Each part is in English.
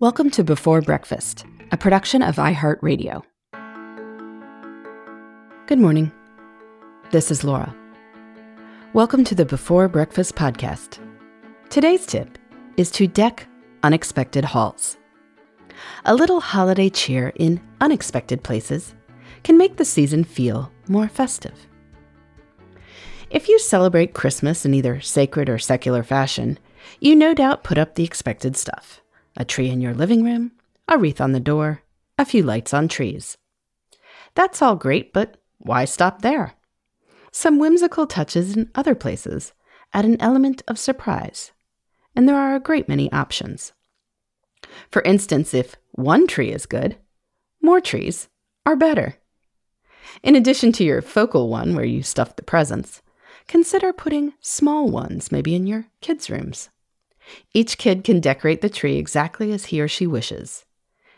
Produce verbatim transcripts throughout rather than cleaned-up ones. Welcome to Before Breakfast, a production of iHeartRadio. Good morning. This is Laura. Welcome to the Before Breakfast podcast. Today's tip is to deck unexpected halls. A little holiday cheer in unexpected places can make the season feel more festive. If you celebrate Christmas in either sacred or secular fashion, you no doubt put up the expected stuff. A tree in your living room, a wreath on the door, a few lights on trees. That's all great, but why stop there? Some whimsical touches in other places add an element of surprise, and there are a great many options. For instance, if one tree is good, more trees are better. In addition to your focal one where you stuff the presents, consider putting small ones maybe in your kids' rooms. Each kid can decorate the tree exactly as he or she wishes.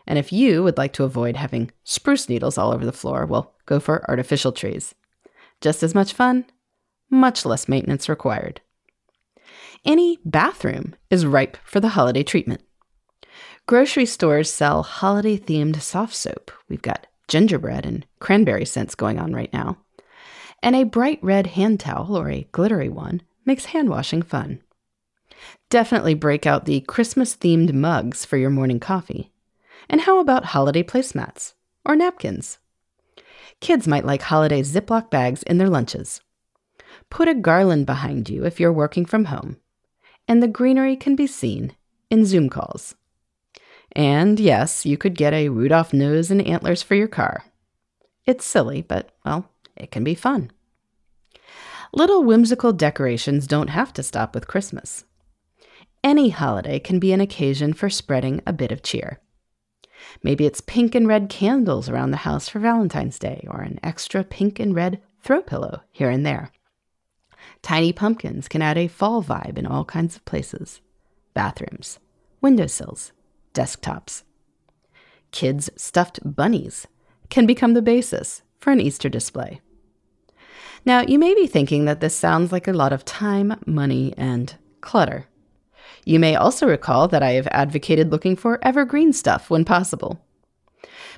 And if you would like to avoid having spruce needles all over the floor, well, go for artificial trees. Just as much fun, much less maintenance required. Any bathroom is ripe for the holiday treatment. Grocery stores sell holiday-themed soft soap. We've got gingerbread and cranberry scents going on right now. And a bright red hand towel or a glittery one makes hand washing fun. Definitely break out the Christmas-themed mugs for your morning coffee. And how about holiday placemats or napkins? Kids might like holiday Ziploc bags in their lunches. Put a garland behind you if you're working from home, and the greenery can be seen in Zoom calls. And yes, you could get a Rudolph nose and antlers for your car. It's silly, but, well, it can be fun. Little whimsical decorations don't have to stop with Christmas. Any holiday can be an occasion for spreading a bit of cheer. Maybe it's pink and red candles around the house for Valentine's Day, or an extra pink and red throw pillow here and there. Tiny pumpkins can add a fall vibe in all kinds of places. Bathrooms, windowsills, desktops. Kids' stuffed bunnies can become the basis for an Easter display. Now, you may be thinking that this sounds like a lot of time, money, and clutter. You may also recall that I have advocated looking for evergreen stuff when possible.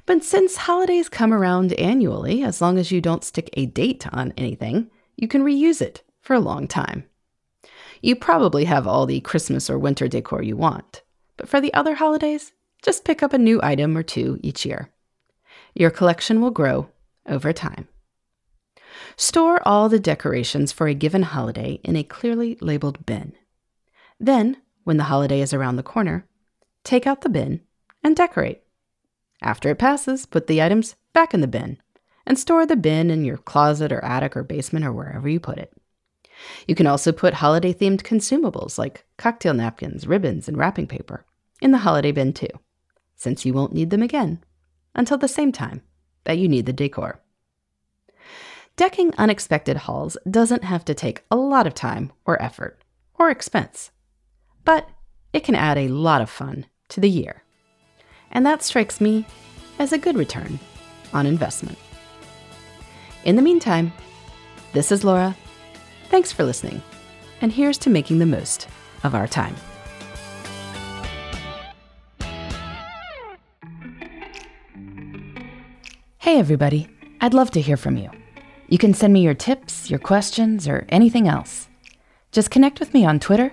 But since holidays come around annually, as long as you don't stick a date on anything, you can reuse it for a long time. You probably have all the Christmas or winter decor you want, but for the other holidays, just pick up a new item or two each year. Your collection will grow over time. Store all the decorations for a given holiday in a clearly labeled bin. Then, when the holiday is around the corner, take out the bin and decorate. After it passes, put the items back in the bin and store the bin in your closet or attic or basement or wherever you put it. You can also put holiday-themed consumables like cocktail napkins, ribbons, and wrapping paper in the holiday bin too, since you won't need them again until the same time that you need the decor. Decking unexpected halls doesn't have to take a lot of time or effort or expense. But it can add a lot of fun to the year. And that strikes me as a good return on investment. In the meantime, this is Laura. Thanks for listening. And here's to making the most of our time. Hey everybody, I'd love to hear from you. You can send me your tips, your questions, or anything else. Just connect with me on Twitter,